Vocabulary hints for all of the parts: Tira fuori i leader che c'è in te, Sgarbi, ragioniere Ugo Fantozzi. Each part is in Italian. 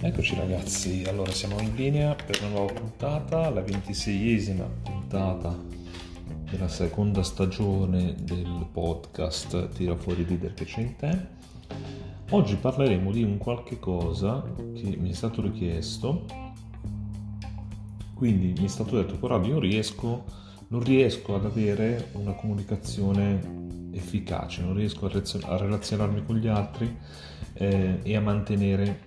Eccoci ragazzi, allora siamo in linea per una nuova puntata, la 26esima puntata della seconda stagione del podcast Tira fuori i leader che c'è in te. Oggi parleremo di un qualche cosa che mi è stato richiesto, quindi mi è stato detto: Corrado, io non riesco ad avere una comunicazione efficace, non riesco a relazionarmi con gli altri e a mantenere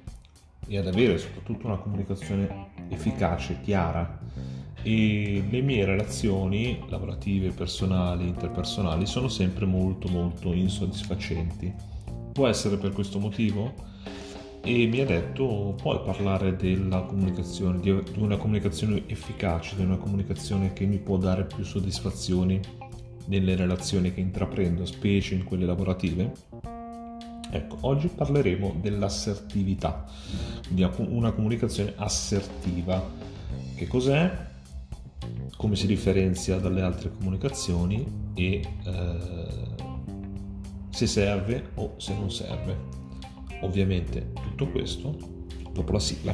e ad avere soprattutto una comunicazione efficace, chiara, e le mie relazioni lavorative, personali, interpersonali sono sempre molto insoddisfacenti. Può essere per questo motivo? E mi ha detto: puoi parlare della comunicazione, di una comunicazione efficace, di una comunicazione che mi può dare più soddisfazioni nelle relazioni che intraprendo, specie in quelle lavorative? Ecco, oggi parleremo dell'assertività, di una comunicazione assertiva. Che cos'è? Come si differenzia dalle altre comunicazioni e se serve o se non serve. Ovviamente tutto questo dopo la sigla.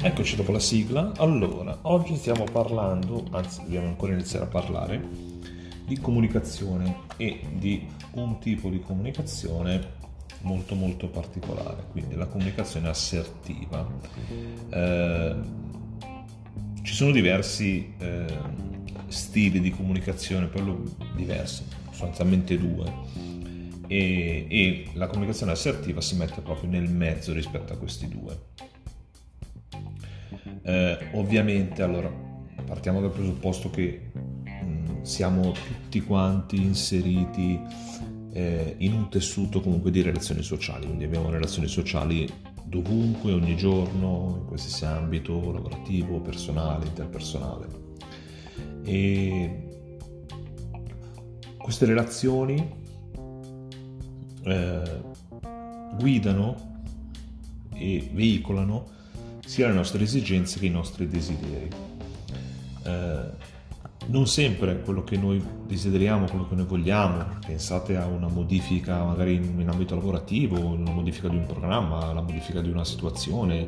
Eccoci dopo la sigla. Allora, oggi stiamo parlando, anzi dobbiamo ancora iniziare a parlare di comunicazione e di un tipo di comunicazione molto particolare, quindi la comunicazione assertiva. Ci sono diversi stili di comunicazione, sostanzialmente due. E la comunicazione assertiva si mette proprio nel mezzo rispetto a questi due. Ovviamente, allora, partiamo dal presupposto che siamo tutti quanti inseriti in un tessuto comunque di relazioni sociali, quindi abbiamo relazioni sociali dovunque, ogni giorno, in qualsiasi ambito lavorativo, personale, interpersonale. E queste relazioni guidano e veicolano sia le nostre esigenze che i nostri desideri. Non sempre quello che noi desideriamo, quello che noi vogliamo, pensate a una modifica magari in ambito lavorativo, una modifica di un programma, la modifica di una situazione,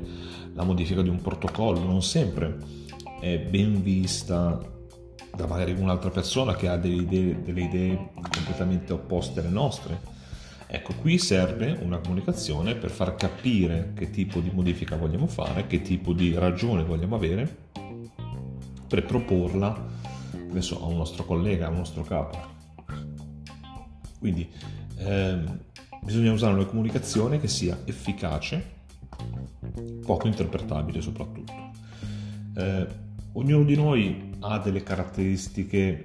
la modifica di un protocollo, non sempre è ben vista da magari un'altra persona che ha delle idee completamente opposte alle nostre. Ecco, qui serve una comunicazione per far capire che tipo di modifica vogliamo fare, che tipo di ragione vogliamo avere per proporla, adesso, a un nostro collega, a un nostro capo. Quindi bisogna usare una comunicazione che sia efficace, poco interpretabile soprattutto. Ognuno di noi ha delle caratteristiche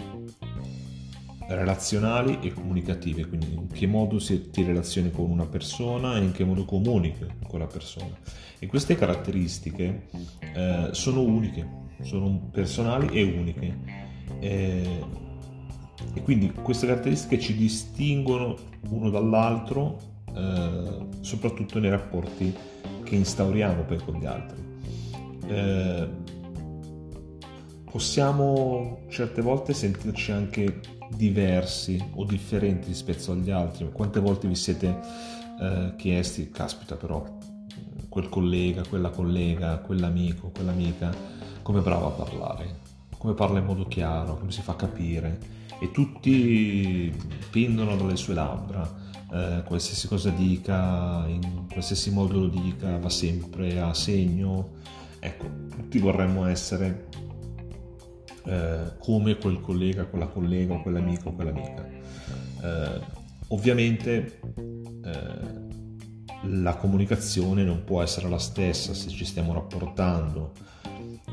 relazionali e comunicative, quindi in che modo ti relazioni con una persona e in che modo comunichi con la persona, e queste caratteristiche sono uniche, sono personali e uniche, e quindi queste caratteristiche ci distinguono uno dall'altro, soprattutto nei rapporti che instauriamo poi con gli altri. Possiamo certe volte sentirci anche diversi o differenti rispetto agli altri. Quante volte vi siete chiesti: caspita, però quel collega, quella collega, quell'amico, quell'amica, come è bravo a parlare, come parla in modo chiaro, come si fa capire, e tutti pendono dalle sue labbra, qualsiasi cosa dica, in qualsiasi modo lo dica, va sempre a segno. Ecco, tutti vorremmo essere come quel collega, quella collega, quell'amico, quell'amica. Ovviamente la comunicazione non può essere la stessa se ci stiamo rapportando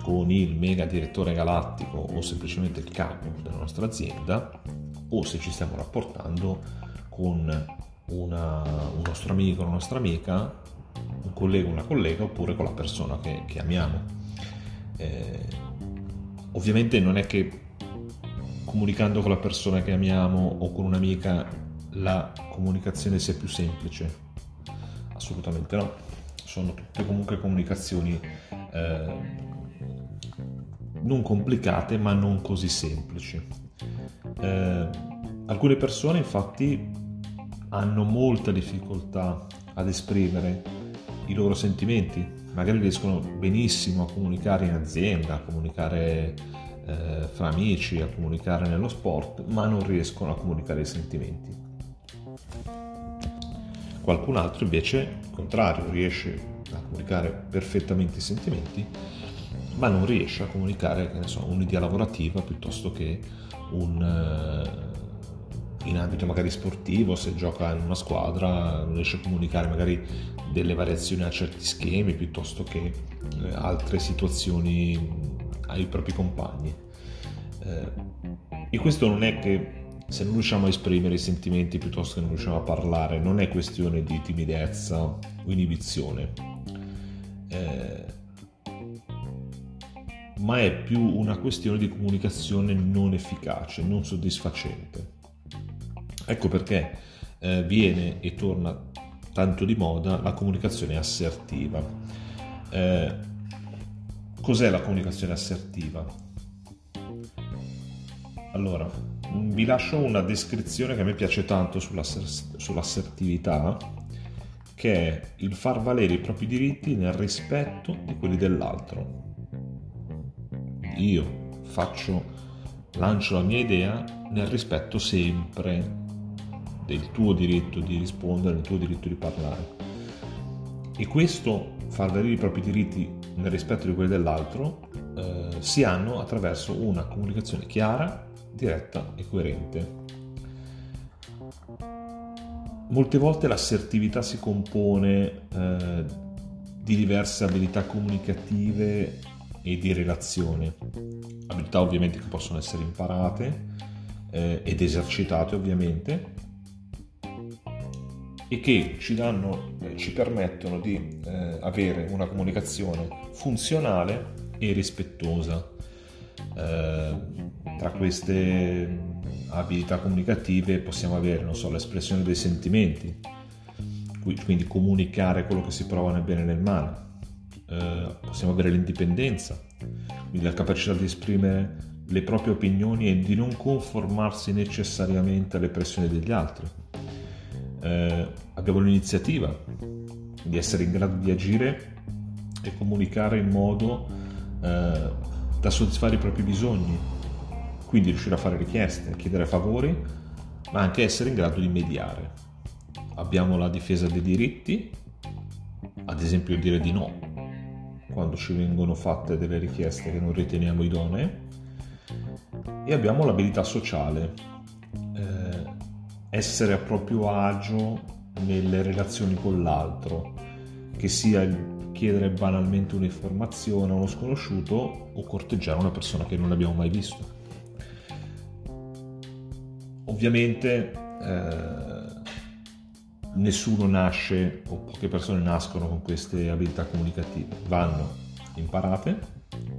con il mega direttore galattico o semplicemente il capo della nostra azienda o se ci stiamo rapportando con un nostro amico, una nostra amica, un collega, una collega, oppure con la persona che amiamo. Ovviamente non è che comunicando con la persona che amiamo o con un'amica la comunicazione sia più semplice, assolutamente no, sono tutte comunque comunicazioni non complicate ma non così semplici. Alcune persone infatti hanno molta difficoltà ad esprimere i loro sentimenti, magari riescono benissimo a comunicare in azienda, a comunicare fra amici, a comunicare nello sport, ma non riescono a comunicare i sentimenti. Qualcun altro invece, al contrario, riesce a comunicare perfettamente i sentimenti, ma non riesce a comunicare, che ne so, un'idea lavorativa piuttosto che in ambito magari sportivo, se gioca in una squadra riesce a comunicare magari delle variazioni a certi schemi piuttosto che altre situazioni ai propri compagni, e questo non è che se non riusciamo a esprimere i sentimenti piuttosto che non riusciamo a parlare, non è questione di timidezza o inibizione, ma è più una questione di comunicazione non efficace, non soddisfacente. Ecco perché viene e torna tanto di moda la comunicazione assertiva. Cos'è la comunicazione assertiva? Allora, vi lascio una descrizione che a me piace tanto sull'assertività, che è il far valere i propri diritti nel rispetto di quelli dell'altro. Io lancio la mia idea nel rispetto sempre del tuo diritto di rispondere, del tuo diritto di parlare, e questo far valere i propri diritti nel rispetto di quelli dell'altro si hanno attraverso una comunicazione chiara, diretta e coerente. Molte volte l'assertività si compone di diverse abilità comunicative e di relazione, abilità ovviamente che possono essere imparate ed esercitate ovviamente, e che ci permettono di avere una comunicazione funzionale e rispettosa. Tra queste abilità comunicative possiamo avere, non so, l'espressione dei sentimenti, quindi comunicare quello che si prova nel bene e nel male. Possiamo avere l'indipendenza, quindi la capacità di esprimere le proprie opinioni e di non conformarsi necessariamente alle pressioni degli altri. Abbiamo l'iniziativa, di essere in grado di agire e comunicare in modo da soddisfare i propri bisogni, quindi riuscire a fare richieste, a chiedere favori, ma anche essere in grado di mediare. Abbiamo la difesa dei diritti, ad esempio dire di no quando ci vengono fatte delle richieste che non riteniamo idonee, e abbiamo l'abilità sociale, essere a proprio agio nelle relazioni con l'altro, che sia chiedere banalmente un'informazione a uno sconosciuto o corteggiare una persona che non abbiamo mai visto. Ovviamente nessuno nasce, o poche persone nascono con queste abilità comunicative, vanno imparate,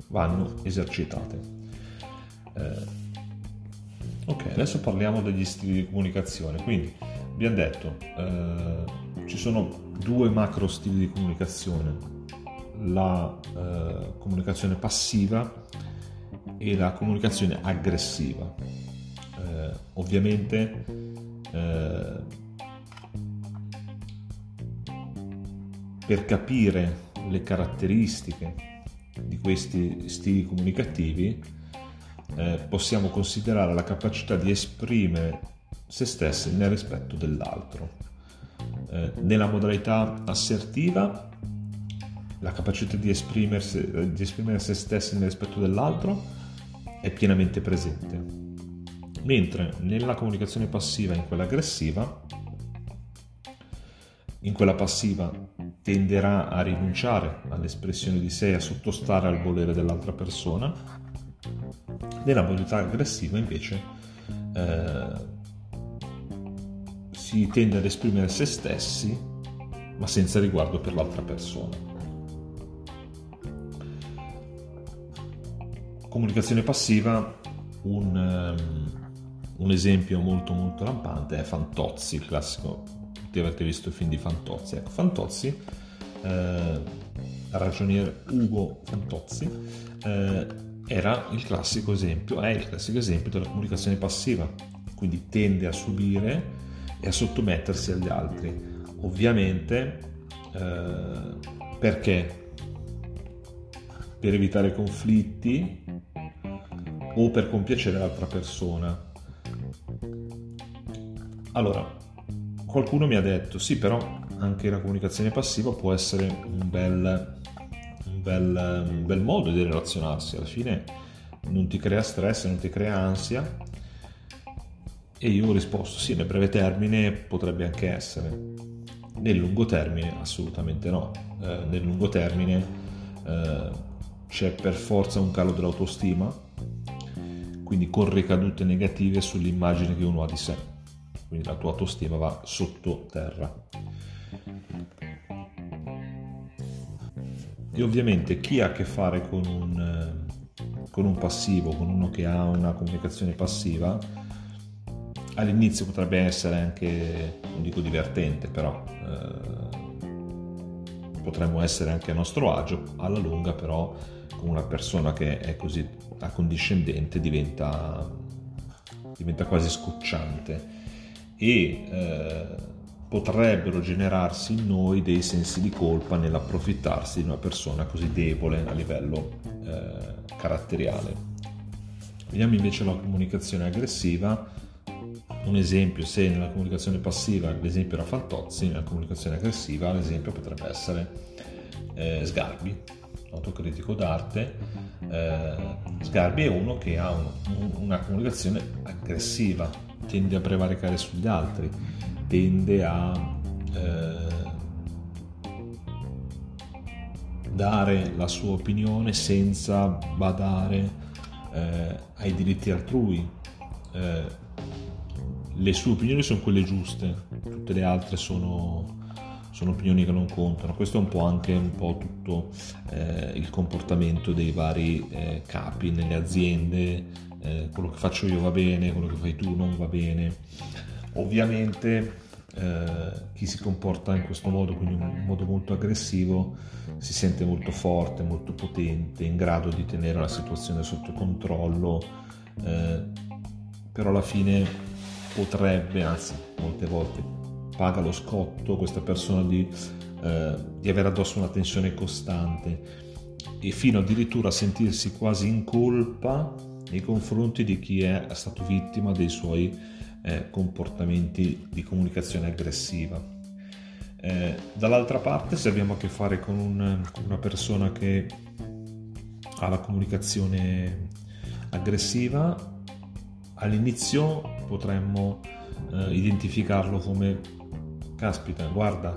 vanno esercitate. Ok, adesso parliamo degli stili di comunicazione. Quindi abbiamo detto ci sono due macro stili di comunicazione, la comunicazione passiva e la comunicazione aggressiva. Ovviamente per capire le caratteristiche di questi stili comunicativi possiamo considerare la capacità di esprimere se stessi nel rispetto dell'altro. Nella modalità assertiva, la capacità di esprimere se stessi nel rispetto dell'altro è pienamente presente, mentre nella comunicazione passiva, in quella passiva tenderà a rinunciare all'espressione di sé e a sottostare al volere dell'altra persona. Nella modalità aggressiva invece si tende ad esprimere se stessi, ma senza riguardo per l'altra persona. Comunicazione passiva, un esempio molto lampante è Fantozzi, il classico, tutti avete visto il film di Fantozzi. Ecco, Fantozzi, ragioniere Ugo Fantozzi, è il classico esempio della comunicazione passiva, quindi tende a subire e a sottomettersi agli altri, ovviamente perché? Per evitare conflitti o per compiacere l'altra persona. Allora, qualcuno mi ha detto, sì, però anche la comunicazione passiva può essere un bel modo di relazionarsi, alla fine non ti crea stress, non ti crea ansia. E io ho risposto, sì, nel breve termine potrebbe anche essere, nel lungo termine assolutamente no. Nel lungo termine c'è per forza un calo dell'autostima, quindi con ricadute negative sull'immagine che uno ha di sé, quindi la tua autostima va sottoterra. E ovviamente chi ha a che fare con un passivo, con uno che ha una comunicazione passiva, all'inizio potrebbe essere anche, non dico divertente, però potremmo essere anche a nostro agio, alla lunga però con una persona che è così accondiscendente diventa quasi scocciante e potrebbero generarsi in noi dei sensi di colpa nell'approfittarsi di una persona così debole a livello caratteriale. Vediamo invece la comunicazione aggressiva. Un esempio, se nella comunicazione passiva l'esempio era Fantozzi, nella comunicazione aggressiva l'esempio potrebbe essere Sgarbi, autocritico d'arte. Sgarbi è uno che ha una comunicazione aggressiva, tende a prevaricare sugli altri, tende a dare la sua opinione senza badare ai diritti altrui. Le sue opinioni sono quelle giuste, tutte le altre sono opinioni che non contano. Questo è un po' tutto il comportamento dei vari capi nelle aziende, quello che faccio io va bene, quello che fai tu non va bene. Ovviamente chi si comporta in questo modo, quindi in modo molto aggressivo, si sente molto forte, molto potente, in grado di tenere la situazione sotto controllo, però alla fine potrebbe, anzi molte volte paga lo scotto questa persona di avere addosso una tensione costante e fino addirittura a sentirsi quasi in colpa nei confronti di chi è stato vittima dei suoi comportamenti di comunicazione aggressiva. Dall'altra parte, se abbiamo a che fare con una persona che ha la comunicazione aggressiva, all'inizio potremmo identificarlo come, caspita, guarda,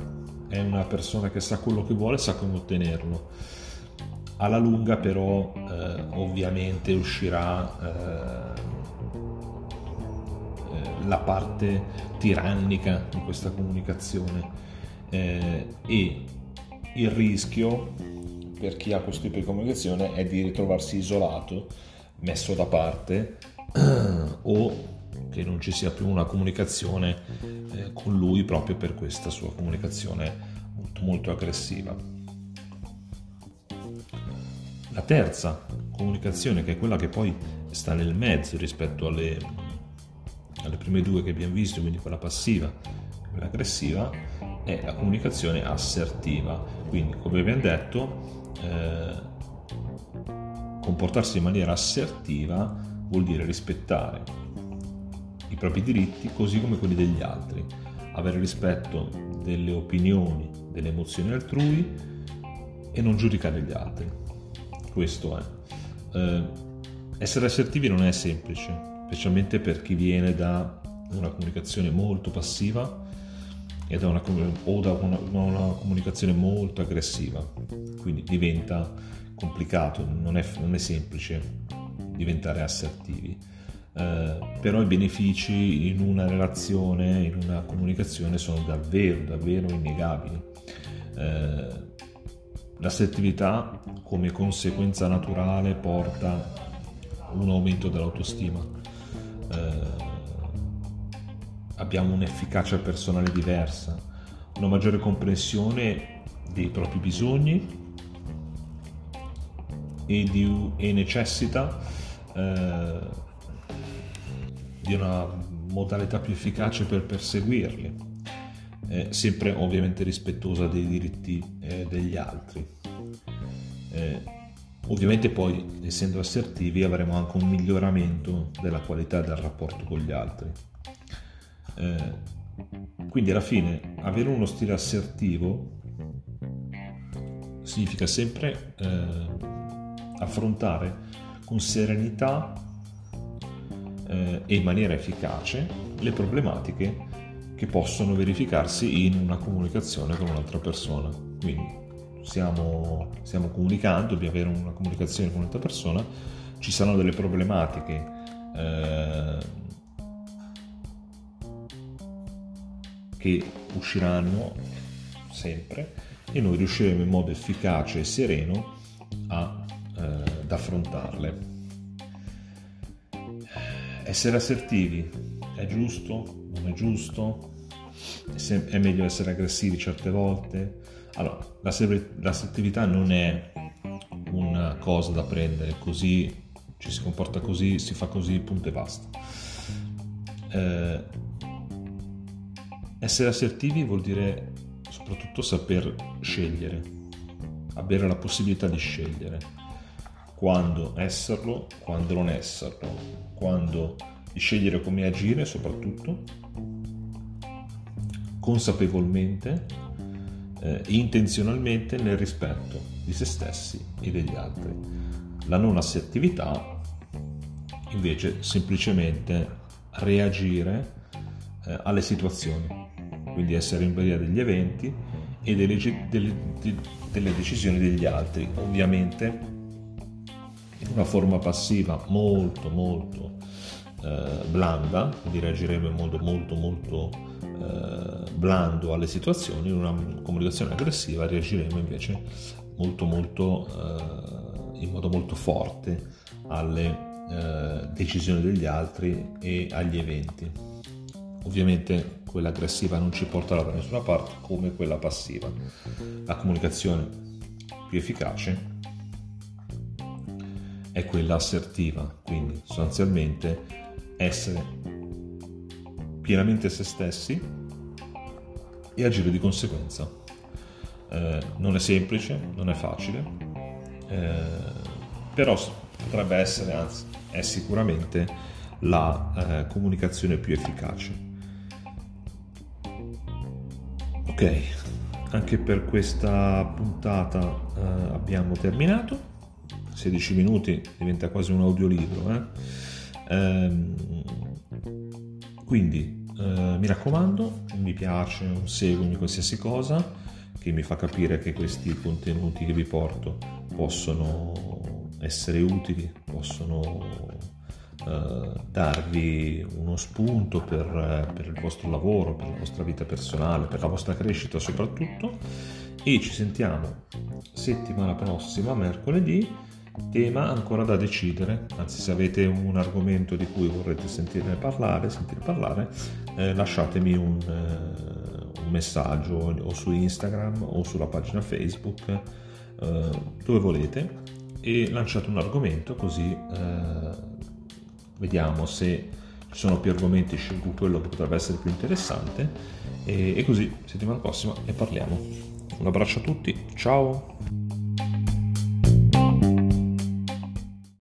è una persona che sa quello che vuole, sa come ottenerlo. Alla lunga però ovviamente uscirà la parte tirannica di questa comunicazione e il rischio per chi ha questo tipo di comunicazione è di ritrovarsi isolato, messo da parte o che non ci sia più una comunicazione con lui proprio per questa sua comunicazione molto aggressiva. La terza comunicazione, che è quella che poi sta nel mezzo rispetto alle prime due che abbiamo visto, quindi quella passiva e quella aggressiva, è la comunicazione assertiva. Quindi, come abbiamo detto, comportarsi in maniera assertiva vuol dire rispettare i propri diritti così come quelli degli altri, avere rispetto delle opinioni, delle emozioni altrui e non giudicare gli altri. Questo è. Essere assertivi non è semplice, specialmente per chi viene da una comunicazione molto passiva e da una comunicazione molto aggressiva, quindi diventa complicato, non è semplice diventare assertivi. però i benefici in una relazione, in una comunicazione sono davvero innegabili. L'assertività come conseguenza naturale porta un aumento dell'autostima, abbiamo un'efficacia personale diversa, una maggiore comprensione dei propri bisogni e necessità di una modalità più efficace per perseguirli, sempre ovviamente rispettosa dei diritti degli altri. Ovviamente poi, essendo assertivi, avremo anche un miglioramento della qualità del rapporto con gli altri. Quindi alla fine avere uno stile assertivo significa sempre affrontare con serenità e in maniera efficace le problematiche che possono verificarsi in una comunicazione con un'altra persona. Quindi stiamo comunicando, dobbiamo avere una comunicazione con un'altra persona, ci saranno delle problematiche che usciranno sempre e noi riusciremo in modo efficace e sereno ad affrontarle. Essere assertivi è giusto? Non è giusto? È meglio essere aggressivi certe volte? Allora, l'assertività non è una cosa da prendere così, ci si comporta così, si fa così, punto e basta. Essere assertivi vuol dire soprattutto saper scegliere, avere la possibilità di scegliere quando esserlo, quando non esserlo, quando di scegliere come agire, soprattutto consapevolmente, intenzionalmente, nel rispetto di se stessi e degli altri. La non assertività invece semplicemente reagire alle situazioni, quindi essere in balia degli eventi e delle decisioni degli altri, ovviamente in una forma passiva molto blanda, quindi reagiremo in modo molto blando alle situazioni. In una comunicazione aggressiva reagiremo invece in modo molto forte alle decisioni degli altri e agli eventi. Ovviamente quella aggressiva non ci porterà da nessuna parte, come quella passiva. La comunicazione più efficace è quella assertiva, quindi sostanzialmente essere pienamente se stessi e agire di conseguenza. Non è semplice, non è facile, però potrebbe essere, anzi è sicuramente la comunicazione più efficace. Ok, anche per questa puntata abbiamo terminato, 16 minuti, diventa quasi un audiolibro. Quindi mi raccomando, un mi piace, un seguimi, qualsiasi cosa che mi fa capire che questi contenuti che vi porto possono essere utili, possono darvi uno spunto per il vostro lavoro, per la vostra vita personale, per la vostra crescita soprattutto. E ci sentiamo settimana prossima, mercoledì, tema ancora da decidere. Anzi, se avete un argomento di cui vorrete sentire parlare, lasciatemi un messaggio o su Instagram o sulla pagina Facebook, dove volete, e lanciate un argomento, così vediamo se ci sono più argomenti, scelgo quello che potrebbe essere più interessante, e così settimana prossima ne parliamo. Un abbraccio a tutti, ciao!